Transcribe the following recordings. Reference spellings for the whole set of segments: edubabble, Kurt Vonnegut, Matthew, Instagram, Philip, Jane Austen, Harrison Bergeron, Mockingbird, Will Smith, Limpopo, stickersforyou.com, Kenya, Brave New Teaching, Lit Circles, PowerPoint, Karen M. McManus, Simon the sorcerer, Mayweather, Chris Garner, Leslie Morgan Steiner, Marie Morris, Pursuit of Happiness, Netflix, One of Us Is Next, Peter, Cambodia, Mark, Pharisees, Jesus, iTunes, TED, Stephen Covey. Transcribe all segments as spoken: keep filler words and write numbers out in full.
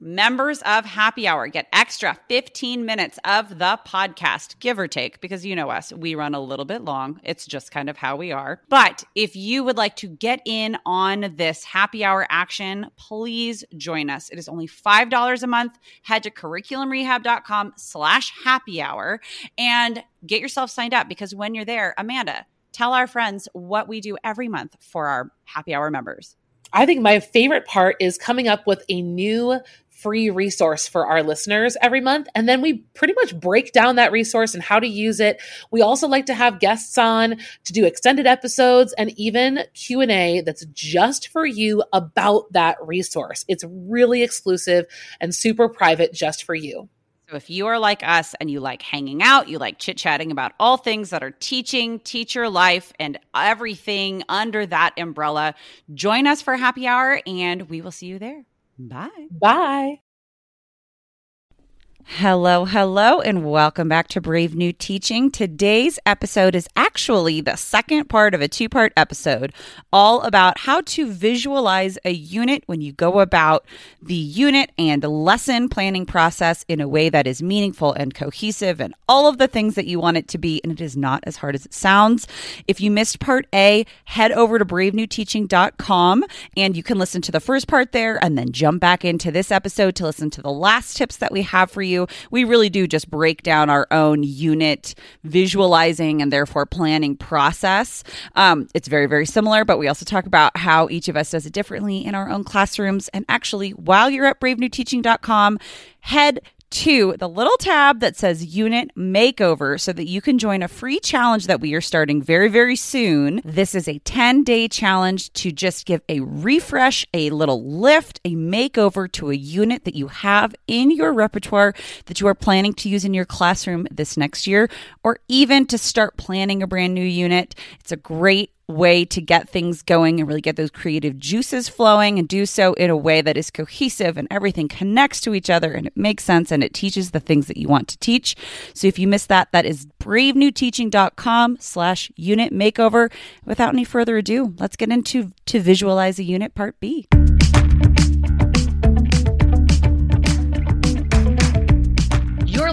Members of Happy Hour get extra fifteen minutes of the podcast, give or take, because you know us, we run a little bit long. It's just kind of how we are. But if you would like to get in on this Happy Hour action, please join us. It is only five dollars a month. Head to curriculum rehab dot com slash happy hour and get yourself signed up, because when you're there, Amanda, tell our friends what we do every month for our Happy Hour members. I think my favorite part is coming up with a new free resource for our listeners every month. And then we pretty much break down that resource and how to use it. We also like to have guests on to do extended episodes and even Q and A that's just for you about that resource. It's really exclusive and super private just for you. So if you are like us and you like hanging out, you like chit-chatting about all things that are teaching, teacher life, and everything under that umbrella, join us for happy hour and we will see you there. Bye. Bye. Hello, hello, and welcome back to Brave New Teaching. Today's episode is actually the second part of a two-part episode all about how to visualize a unit when you go about the unit and lesson planning process in a way that is meaningful and cohesive and all of the things that you want it to be, and it is not as hard as it sounds. If you missed part A, head over to brave new teaching dot com, and you can listen to the first part there and then jump back into this episode to listen to the last tips that we have for you. We really do just break down our own unit visualizing and therefore planning process. Um, it's very, very similar, but we also talk about how each of us does it differently in our own classrooms. And actually, while you're at brave new teaching dot com, head to the little tab that says Unit Makeover so that you can join a free challenge that we are starting very, very soon. This is a ten-day challenge to just give a refresh, a little lift, a makeover to a unit that you have in your repertoire that you are planning to use in your classroom this next year, or even to start planning a brand new unit. It's a great way to get things going and really get those creative juices flowing and do so in a way that is cohesive and everything connects to each other and it makes sense and it teaches the things that you want to teach. So if you missed that, that is brave new teaching dot com slash unit makeover. Without any further ado, let's get into to visualize a unit part B. You're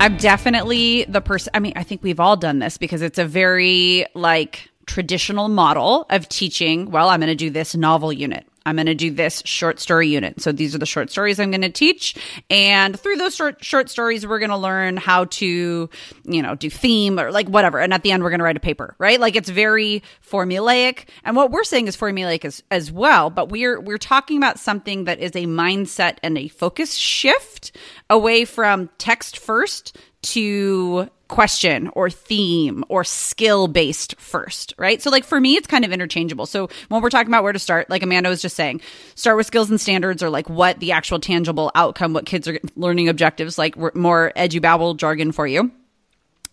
I'm definitely the person, I mean, I think we've all done this because it's a very like traditional model of teaching. Well, I'm going to do this novel unit. I'm going to do this short story unit. So these are the short stories I'm going to teach. And through those short, short stories, we're going to learn how to, you know, do theme or like whatever. And at the end, we're going to write a paper, right? Like it's very formulaic. And what we're saying is formulaic as, as well. But we're we're talking about something that is a mindset and a focus shift away from text first to question or theme or skill based first, right? So like for me, it's kind of interchangeable. So when we're talking about where to start, like Amanda was just saying, start with skills and standards or like what the actual tangible outcome, what kids are learning objectives, like more edubabble jargon for you.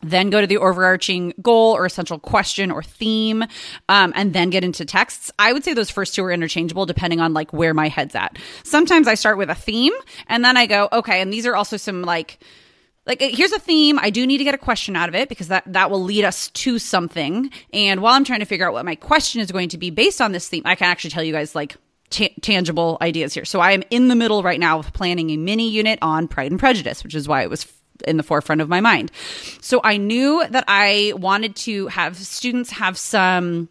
then go to the overarching goal or essential question or theme, um, and then get into texts. I would say those first two are interchangeable depending on like where my head's at. Sometimes I start with a theme and then I go, okay, and these are also some like, like here's a theme. I do need to get a question out of it because that, that will lead us to something. And while I'm trying to figure out what my question is going to be based on this theme, I can actually tell you guys like T- tangible ideas here. So I am in the middle right now of planning a mini unit on Pride and Prejudice, which is why it was f- in the forefront of my mind. So I knew that I wanted to have students have some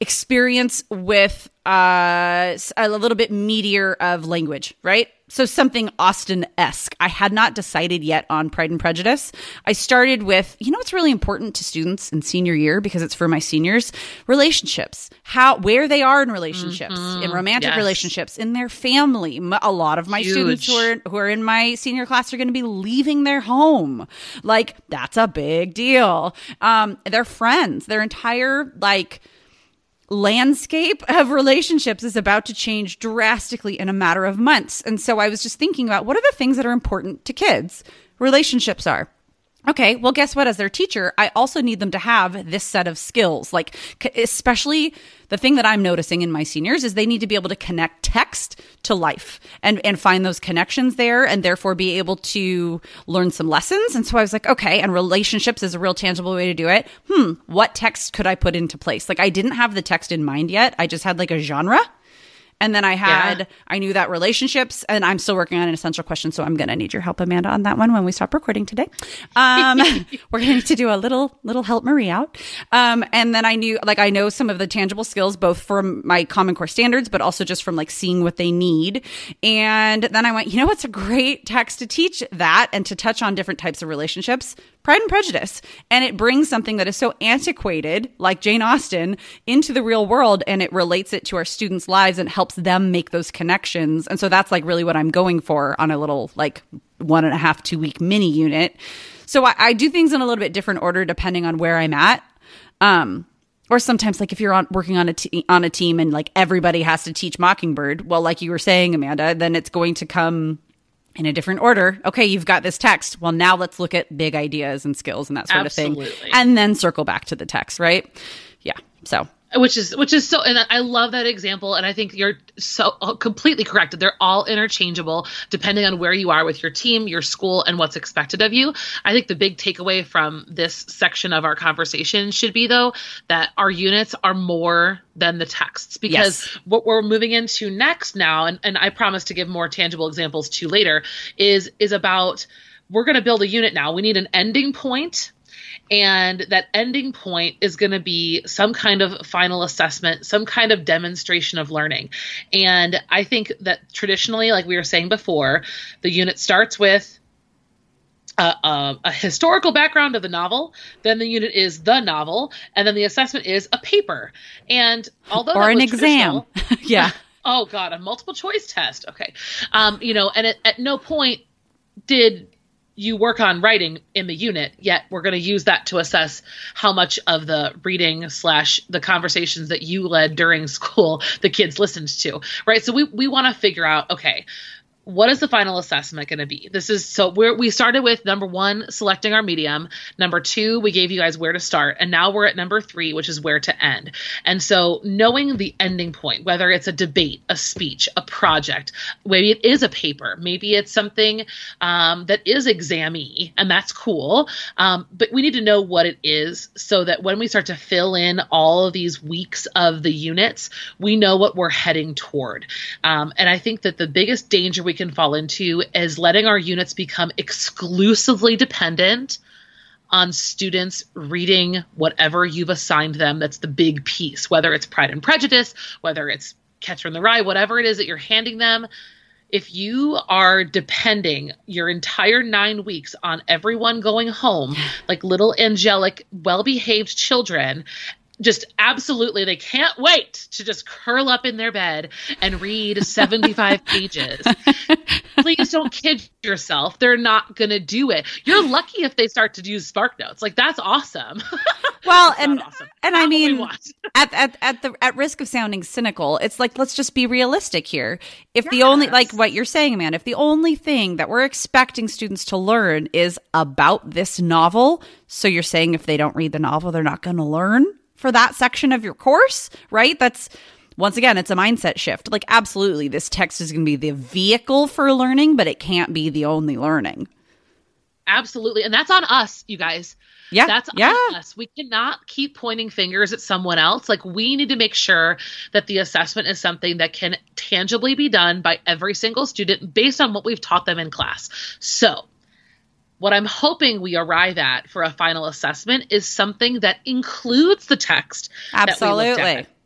experience with uh, a little bit meatier of language, right? So something Austen-esque. I had not decided yet on Pride and Prejudice. I started with, you know, what's really important to students in senior year because it's for my seniors, relationships, how where they are in relationships, mm-hmm. in romantic yes. relationships, in their family. A lot of my Huge. students who are, who are in my senior class are going to be leaving their home. Like, that's a big deal. Um, their friends, their entire, like, landscape of relationships is about to change drastically in a matter of months. And so I was just thinking about what are the things that are important to kids? Relationships are. Okay, well, guess what? As their teacher, I also need them to have this set of skills. Like, especially the thing that I'm noticing in my seniors is they need to be able to connect text to life and, and find those connections there and therefore be able to learn some lessons. And so I was like, okay, and relationships is a real tangible way to do it. Hmm, what text could I put into place? Like, I didn't have the text in mind yet. I just had like a genre. And then I had, yeah. I knew that relationships, and I'm still working on an essential question, so I'm going to need your help, Amanda, on that one when we stop recording today. Um, we're going to need to do a little, little help Marie out. Um, and then I knew, like, I know some of the tangible skills, both from my Common Core standards, but also just from like seeing what they need. And then I went, you know, what's a great text to teach that and to touch on different types of relationships? Pride and Prejudice. And it brings something that is so antiquated, like Jane Austen, into the real world, and it relates it to our students' lives and helps them make those connections. And so that's like really what I'm going for on a little like one and a half, two week mini unit. So I, I do things in a little bit different order depending on where I'm at. Um, or sometimes like if you're on, working on a, t- on a team and like everybody has to teach Mockingbird, well, like you were saying, Amanda, then it's going to come in a different order. Okay, you've got this text. Well, now let's look at big ideas and skills and that sort Absolutely. of thing. And then circle back to the text, right? Yeah. So, which is, which is so, and I love that example. And I think you're so completely correct. They're all interchangeable depending on where you are with your team, your school, and what's expected of you. I think the big takeaway from this section of our conversation should be though, that our units are more than the texts, because yes. what we're moving into next now, and, and I promise to give more tangible examples to later, is, is about, we're going to build a unit now. We need an ending point. And that ending point is going to be some kind of final assessment, some kind of demonstration of learning. And I think that traditionally, like we were saying before, the unit starts with a, a, a historical background of the novel. Then the unit is the novel. And then the assessment is a paper. And although or an exam. yeah. Oh, God, a multiple choice test. Okay. Um, you know, and it, at no point did you work on writing in the unit, yet we're going to use that to assess how much of the reading slash the conversations that you led during school, the kids listened to, right? So we, we want to figure out, okay, what is the final assessment going to be? This is so we're, we started with number one, selecting our medium. Number two, we gave you guys where to start. And now we're at number three, which is where to end. And so knowing the ending point, whether it's a debate, a speech, a project, maybe it is a paper, maybe it's something um, that is exam-y, and that's cool. Um, but we need to know what it is so that when we start to fill in all of these weeks of the units, we know what we're heading toward. Um, and I think that the biggest danger we We can fall into is letting our units become exclusively dependent on students reading whatever you've assigned them. That's the big piece, whether it's Pride and Prejudice, whether it's Catcher in the Rye, whatever it is that you're handing them. If you are depending your entire nine weeks on everyone going home like little angelic, well-behaved children, just absolutely, they can't wait to just curl up in their bed and read seventy-five pages. Please don't kid yourself. They're not going to do it. You're lucky if they start to use Spark Notes. Like, that's awesome. Well, that's and, awesome. and I mean, at, at, at the, at risk of sounding cynical, it's like, let's just be realistic here. If yes. the only, like what you're saying, Amanda, if the only thing that we're expecting students to learn is about this novel. So you're saying if they don't read the novel, they're not going to learn for that section of your course, right? That's, once again, it's a mindset shift. Like, absolutely, this text is going to be the vehicle for learning, but it can't be the only learning. Absolutely. And that's on us, you guys. Yeah. That's yeah. on us. We cannot keep pointing fingers at someone else. Like, we need to make sure that the assessment is something that can tangibly be done by every single student based on what we've taught them in class. So what I'm hoping we arrive at for a final assessment is something that includes the text. Absolutely. That we looked at.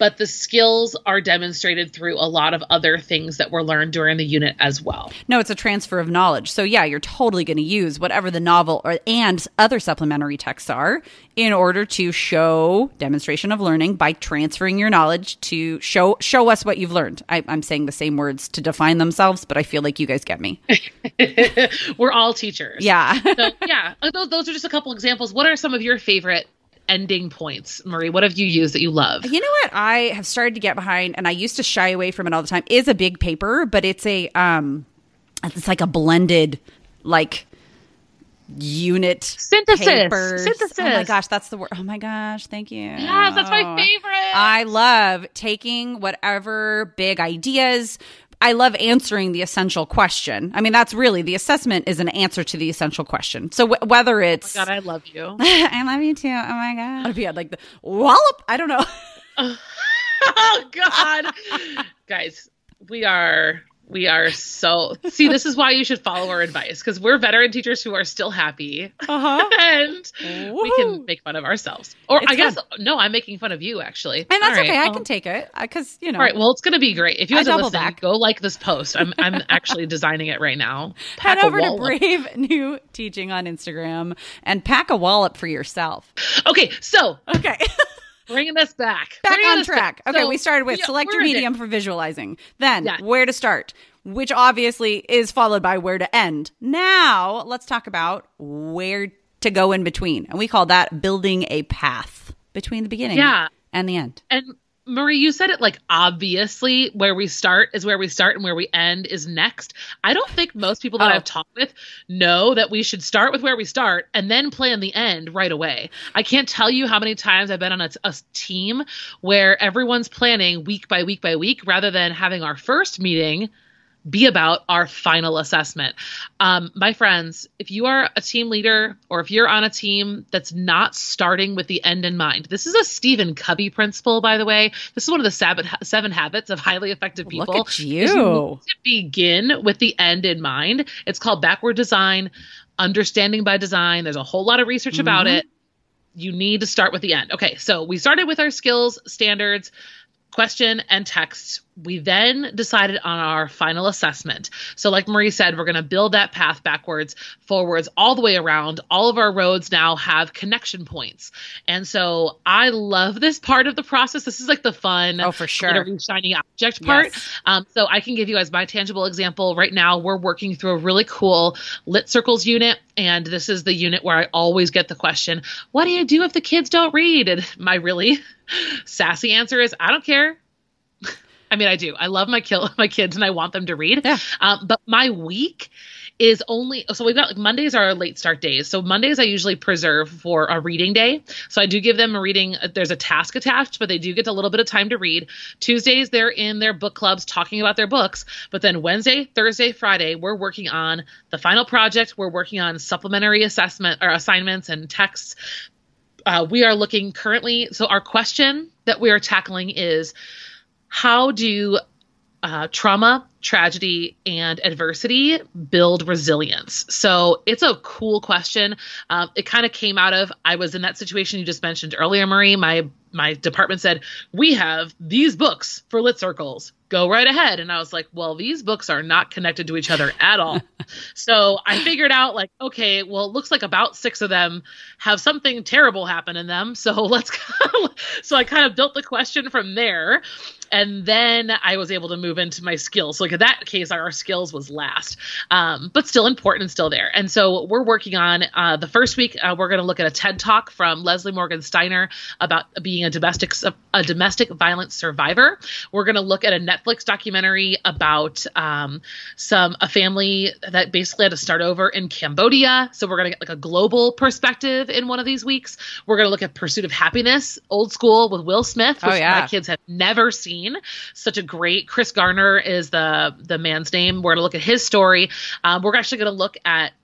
But the skills are demonstrated through a lot of other things that were learned during the unit as well. No, it's a transfer of knowledge. So yeah, you're totally going to use whatever the novel or and other supplementary texts are in order to show demonstration of learning by transferring your knowledge to show show us what you've learned. I, I'm saying the same words to define themselves, but I feel like you guys get me. We're all teachers. Yeah. So, yeah. Those, those are just a couple examples. What are some of your favorite ending points, Marie? What have you used that you love? You know what I have started to get behind, and I used to shy away from it all the time, is a big paper, but it's a um it's like a blended, like, unit synthesis papers. synthesis Oh my gosh, that's the word. Oh my gosh, thank you. Yes, that's my favorite. I love taking whatever big ideas. I love answering the essential question. I mean, that's really, the assessment is an answer to the essential question. So w- whether it's... Oh my God, I love you. I love you too. Oh my God. What if you had like the wallop? I don't know. Oh God. Guys, we are... We are so, see, this is why you should follow our advice, because we're veteran teachers who are still happy uh-huh. and Woo-hoo. we can make fun of ourselves. Or it's I guess, fun. no, I'm making fun of you, actually. And that's right. okay. I um, can take it because, you know. All right. Well, it's going to be great. If you guys are listening, go like this post. I'm I'm actually designing it right now. Pack Head over to Brave New Teaching on Instagram and pack a wallop for yourself. Okay. So. Okay. Bringing this back. Back Bringing on track. Back. Okay, so, we started with yeah, select your medium for visualizing. Then yeah. where to start, which obviously is followed by where to end. Now let's talk about where to go in between. And we call that building a path between the beginning yeah. and the end. And Marie, you said it like obviously where we start is where we start and where we end is next. I don't think most people that oh. I've talked with know that we should start with where we start and then plan the end right away. I can't tell you how many times I've been on a, a team where everyone's planning week by week by week rather than having our first meeting be about our final assessment. Um, my friends, if you are a team leader or if you're on a team that's not starting with the end in mind, this is a Stephen Covey principle, by the way. This is one of the sab- seven habits of highly effective people. Look at you. You need to begin with the end in mind. It's called backward design, understanding by design. There's a whole lot of research mm-hmm. about it. You need to start with the end. Okay, so we started with our skills, standards, question and text. We then decided on our final assessment. So like Marie said, we're going to build that path backwards, forwards, all the way around. All of our roads now have connection points. And so I love this part of the process. This is like the fun, oh, for sure, shiny object part. Yes. Um, so I can give you as my tangible example. Right now, we're working through a really cool Lit Circles unit. And this is the unit where I always get the question, what do you do if the kids don't read? And my really sassy answer is, I don't care. I mean, I do. I love my kill my kids and I want them to read. Yeah. Um, but my week is only, so we've got like Mondays are our late start days. So Mondays I usually preserve for a reading day. So I do give them a reading. There's a task attached, but they do get a little bit of time to read. Tuesdays, they're in their book clubs talking about their books. But then Wednesday, Thursday, Friday, we're working on the final project. We're working on supplementary assessment or assignments and texts. Uh, we are looking currently. So our question that we are tackling is, how do uh, trauma, tragedy, and adversity build resilience? So it's a cool question. Um, it kind of came out of, I was in that situation you just mentioned earlier, Marie. My, my department said, we have these books for Lit Circles. go right ahead. And I was like, well, these books are not connected to each other at all. So I figured out, like, okay, well, it looks like about six of them have something terrible happen in them. So let's, so I kind of built the question from there. And then I was able to move into my skills. So like in that case, our skills was last, um, but still important and still there. And so we're working on uh, the first week, uh, we're going to look at a TED Talk from Leslie Morgan Steiner about being a domestic, a domestic violence survivor. We're going to look at a Netflix documentary about um, some, a family that basically had to start over in Cambodia. So we're going to get like a global perspective in one of these weeks. We're going to look at Pursuit of Happiness, old school with Will Smith, which oh, yeah. my kids have never seen. Such a great, Chris Garner is the the man's name. We're going to look at his story. Um, we're actually going to look at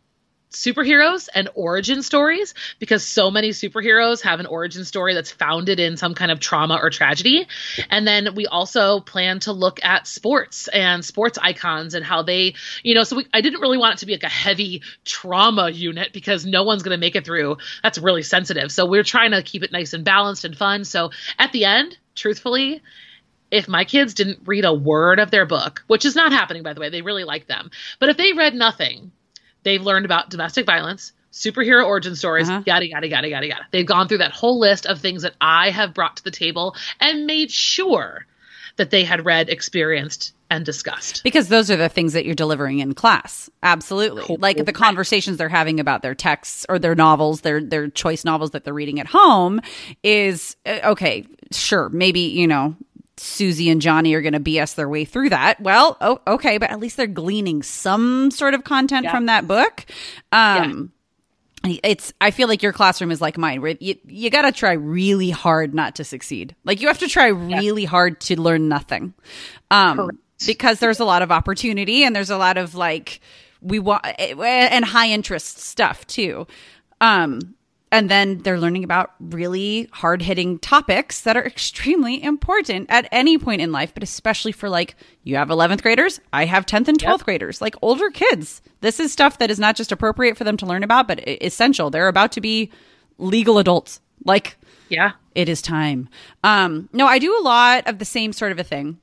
superheroes and origin stories, because so many superheroes have an origin story that's founded in some kind of trauma or tragedy. And then we also plan to look at sports and sports icons and how they, you know, so we, I didn't really want it to be like a heavy trauma unit, because no one's going to make it through. That's really sensitive. So we're trying to keep it nice and balanced and fun. So at the end, truthfully, if my kids didn't read a word of their book, which is not happening, by the way, they really like them. But if they read nothing, they've learned about domestic violence, superhero origin stories, uh-huh. yada, yada, yada, yada, yada. They've gone through that whole list of things that I have brought to the table and made sure that they had read, experienced, and discussed. Because those are the things that you're delivering in class. Absolutely. Cool. Like the conversations they're having about their texts or their novels, their their choice novels that they're reading at home is, okay, sure, maybe, you know, Susie and Johnny are going to B S their way through that. Well, oh, okay, but at least they're gleaning some sort of content yeah. from that book. Um, yeah. It's. I feel like your classroom is like mine, where you, you got to try really hard not to succeed. Like you have to try yeah. really hard to learn nothing, um, because there's a lot of opportunity and there's a lot of like we want and high interest stuff too. Um, And then they're learning about really hard-hitting topics that are extremely important at any point in life, but especially for like, you have eleventh graders, I have tenth and twelfth yep. graders, like older kids. This is stuff that is not just appropriate for them to learn about, but essential. They're about to be legal adults. Like, yeah, it is time. Um, no, I do a lot of the same sort of a thing.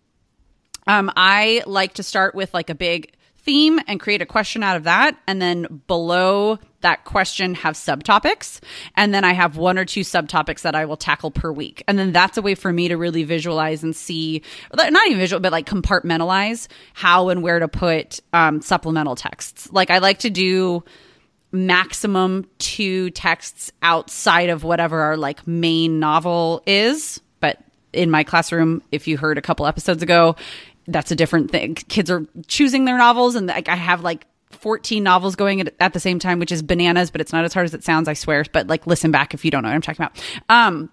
Um, I like to start with like a big theme and create a question out of that. And then below that question have subtopics. And then I have one or two subtopics that I will tackle per week. And then that's a way for me to really visualize and see, not even visual, but like compartmentalize how and where to put um, supplemental texts. Like I like to do maximum two texts outside of whatever our like main novel is. But in my classroom, if you heard a couple episodes ago, that's a different thing. Kids are choosing their novels, and like I have like fourteen novels going at, at the same time, which is bananas, but it's not as hard as it sounds, I swear. But like, listen back if you don't know what I'm talking about. Um,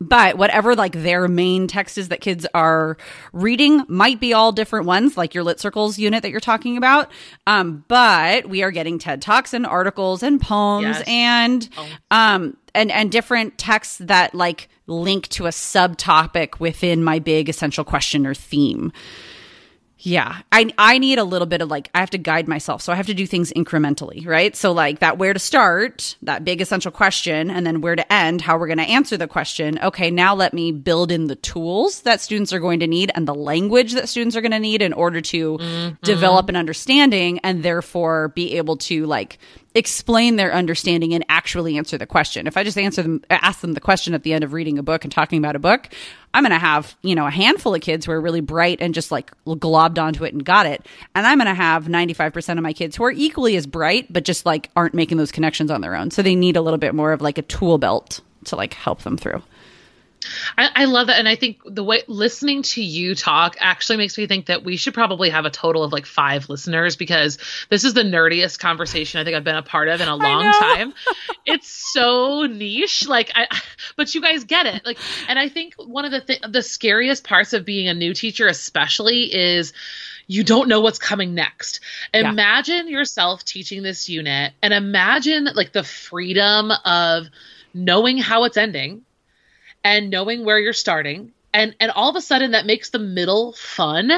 but whatever like their main text is that kids are reading might be all different ones, like your Lit Circles unit that you're talking about. Um, but we are getting TED Talks and articles and poems yes. and oh. um and and different texts that like link to a subtopic within my big essential question or theme. Yeah. I I need a little bit of like, I have to guide myself. So I have to do things incrementally, right? So like that where to start, that big essential question, and then where to end, how we're going to answer the question. Okay, now let me build in the tools that students are going to need and the language that students are going to need in order to mm-hmm. develop an understanding and therefore be able to like explain their understanding and actually answer the question. If I just answer them, ask them the question at the end of reading a book and talking about a book, I'm going to have, you know, a handful of kids who are really bright and just like globbed onto it and got it. And I'm going to have ninety-five percent of my kids who are equally as bright, but just like aren't making those connections on their own. So they need a little bit more of like a tool belt to like help them through. I, I love that. And I think the way listening to you talk actually makes me think that we should probably have a total of like five listeners, because this is the nerdiest conversation I think I've been a part of in a long time. It's so niche. Like, I, but you guys get it. Like, and I think one of the th- the scariest parts of being a new teacher, especially, is you don't know what's coming next. Yeah. Imagine yourself teaching this unit and imagine like the freedom of knowing how it's ending and knowing where you're starting. And, and all of a sudden that makes the middle fun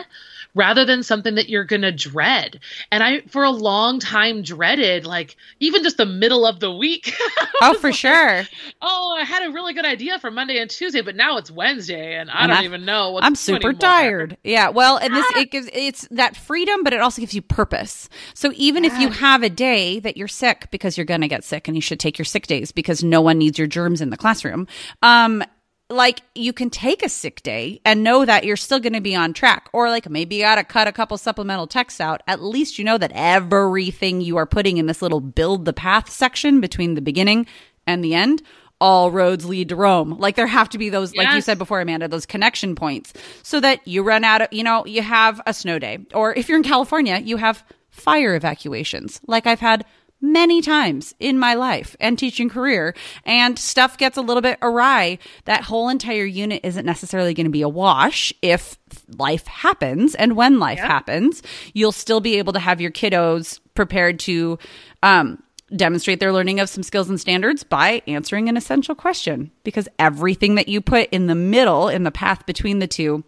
rather than something that you're going to dread. And I, for a long time, dreaded, like, even just the middle of the week. Oh, for like, sure. Oh, I had a really good idea for Monday and Tuesday, but now it's Wednesday and I and don't I, even know what's I'm super anymore. tired. Yeah. Well, and this, it gives, it's that freedom, but it also gives you purpose. So even yeah. if you have a day that you're sick, because you're going to get sick and you should take your sick days because no one needs your germs in the classroom. Um, like you can take a sick day and know that you're still going to be on track, or like maybe you got to cut a couple supplemental texts out. At least you know that everything you are putting in this little build the path section between the beginning and the end, all roads lead to Rome. Like there have to be those, yes. like you said before, Amanda, those connection points so that you run out of, you know, you have a snow day, or if you're in California, you have fire evacuations. Like I've had many times in my life and teaching career, and stuff gets a little bit awry. That whole entire unit isn't necessarily going to be a wash if life happens. And when life yeah. happens, you'll still be able to have your kiddos prepared to um, demonstrate their learning of some skills and standards by answering an essential question, because everything that you put in the middle, in the path between the two,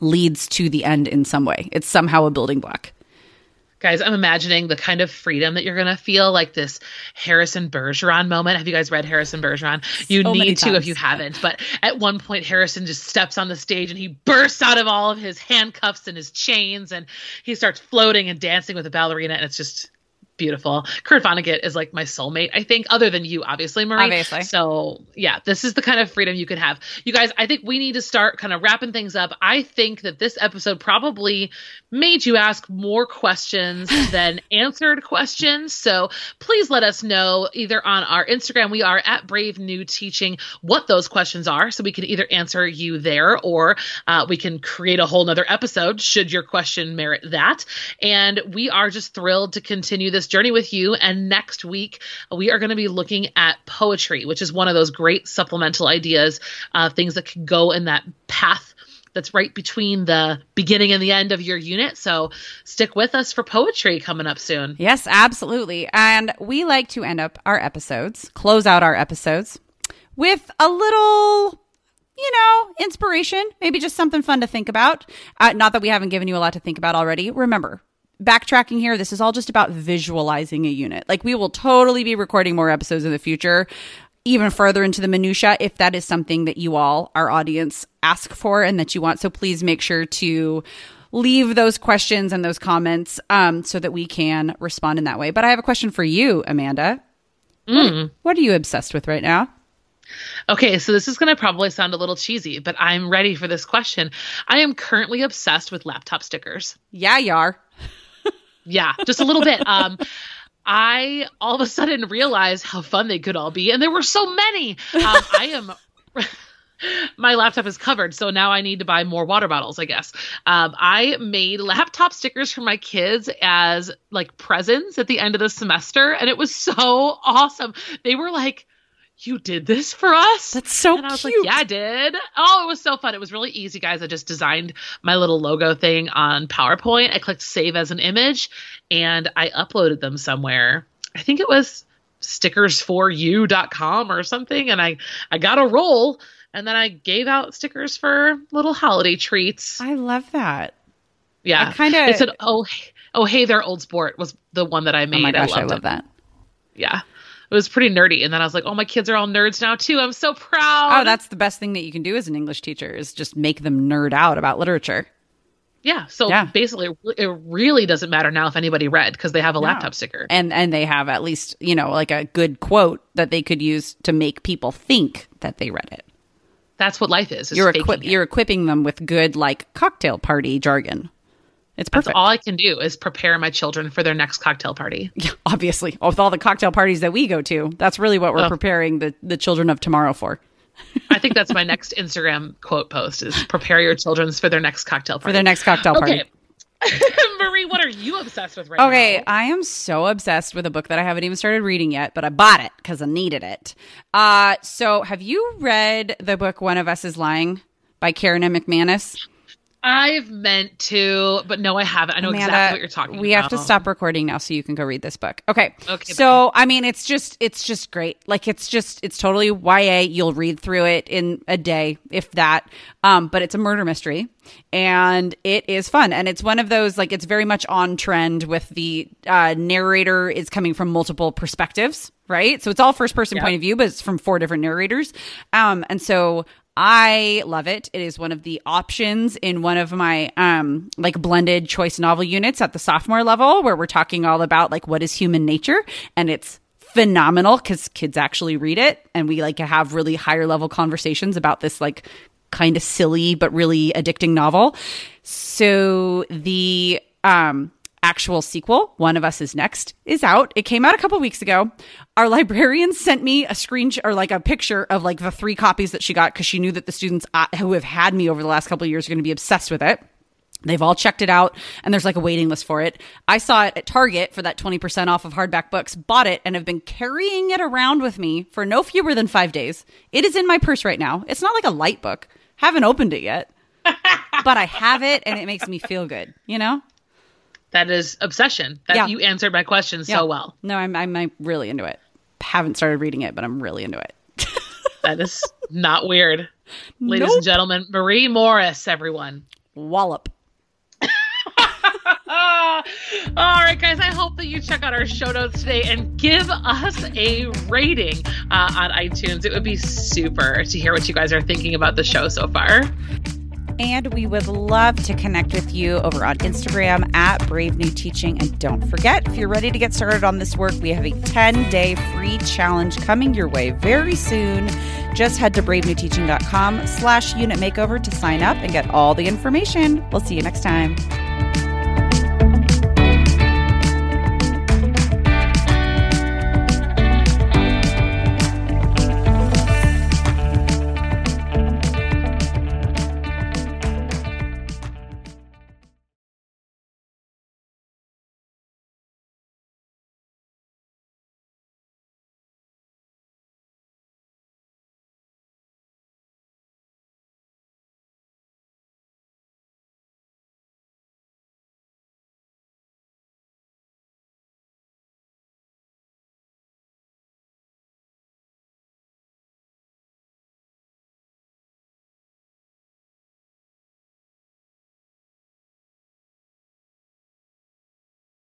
leads to the end in some way. It's somehow a building block. Guys, I'm imagining the kind of freedom that you're going to feel, like this Harrison Bergeron moment. Have you guys read Harrison Bergeron? You so need to if you haven't. But at one point, Harrison just steps on the stage and he bursts out of all of his handcuffs and his chains, and he starts floating and dancing with a ballerina. And it's just beautiful. Kurt Vonnegut is like my soulmate, I think, other than you, obviously, Marie. Obviously. So, yeah, this is the kind of freedom you can have. You guys, I think we need to start kind of wrapping things up. I think that this episode probably made you ask more questions than answered questions. So please let us know either on our Instagram, we are at Brave New Teaching, what those questions are. So we can either answer you there, or uh, we can create a whole nother episode should your question merit that. And we are just thrilled to continue this journey with you. And next week, we are going to be looking at poetry, which is one of those great supplemental ideas, uh, things that can go in that path that's right between the beginning and the end of your unit. So stick with us for poetry coming up soon. Yes, absolutely. And we like to end up our episodes, close out our episodes with a little, you know, inspiration, maybe just something fun to think about. Uh, not that we haven't given you a lot to think about already. Remember, backtracking here, this is all just about visualizing a unit. Like we will totally be recording more episodes in the future, even further into the minutia, if that is something that you all, our audience, ask for and that you want. So please make sure to leave those questions and those comments um, so that we can respond in that way. But I have a question for you, Amanda. Mm. What, what are you obsessed with right now? Okay, so this is going to probably sound a little cheesy, but I'm ready for this question. I am currently obsessed with laptop stickers. Yeah, you are. Yeah, just a little bit. Um, I all of a sudden realized how fun they could all be. And there were so many. Um, I am... My laptop is covered, so now I need to buy more water bottles, I guess. Um, I made laptop stickers for my kids as like presents at the end of the semester. And it was so awesome. They were like, you did this for us? That's so cute. And I was cute. like, yeah, I did. Oh, it was so fun. It was really easy, guys. I just designed my little logo thing on PowerPoint. I clicked save as an image, and I uploaded them somewhere. I think it was stickers for you dot com or something. And I, I got a roll, and then I gave out stickers for little holiday treats. I love that. Yeah. I kind of... It said, oh, oh, hey there, old sport was the one that I made. Oh my gosh, I, I love it. that. Yeah. It was pretty nerdy. And then I was like, oh, my kids are all nerds now, too. I'm so proud. Oh, that's the best thing that you can do as an English teacher is just make them nerd out about literature. Yeah. So yeah. basically, it really doesn't matter now if anybody read because they have a no. laptop sticker. And and they have at least, you know, like a good quote that they could use to make people think that they read it. That's what life is. is you're, equi- you're equipping them with good, like, cocktail party jargon. It's perfect. That's all I can do is prepare my children for their next cocktail party. Yeah, obviously, with all the cocktail parties that we go to, that's really what we're oh. preparing the, the children of tomorrow for. I think that's my next Instagram quote post is prepare your children for their next cocktail party. For their next cocktail party. Okay. Marie, what are you obsessed with right okay, now? Okay, I am so obsessed with a book that I haven't even started reading yet, but I bought it because I needed it. Uh, so have you read the book One of Us Is Lying by Karen M. McManus? I've meant to, but no, I haven't. I know Amanda, exactly what you're talking we about. We have to stop recording now so you can go read this book. Okay. Okay. So, bye. I mean, it's just, it's just great. Like, it's just, it's totally Y A. You'll read through it in a day, if that. Um, but it's a murder mystery and it is fun. And it's one of those, like, it's very much on trend with the uh, narrator is coming from multiple perspectives, right? So it's all first person yeah. point of view, but it's from four different narrators. Um, and so I love it. It is one of the options in one of my um, like blended choice novel units at the sophomore level where we're talking all about like what is human nature. And it's phenomenal because kids actually read it. And we like have really higher level conversations about this like kind of silly but really addicting novel. So the um, actual sequel, One of Us Is Next, is out. It came out a couple weeks ago. Our librarian sent me a screenshot or like a picture of like the three copies that she got because she knew that the students who have had me over the last couple of years are going to be obsessed with it. They've all checked it out and there's like a waiting list for it. I saw it at Target for that twenty percent off of hardback books, bought it, and have been carrying it around with me for no fewer than five days. It is in my purse right now. It's not like a light book. Haven't opened it yet, but I have it and it makes me feel good, you know? That is obsession. That yeah. You answered my question yeah. so well. No, I'm, I'm I'm really into it. Haven't started reading it, but I'm really into it. That is not weird. Nope. Ladies and gentlemen, Marie Morris, everyone. Wallop. All right, guys, I hope that you check out our show notes today and give us a rating uh, on iTunes. It would be super to hear what you guys are thinking about the show so far. And we would love to connect with you over on Instagram at Brave New Teaching. And don't forget, if you're ready to get started on this work, we have a ten-day free challenge coming your way very soon. Just head to bravenewteaching.com slash unit makeover to sign up and get all the information. We'll see you next time.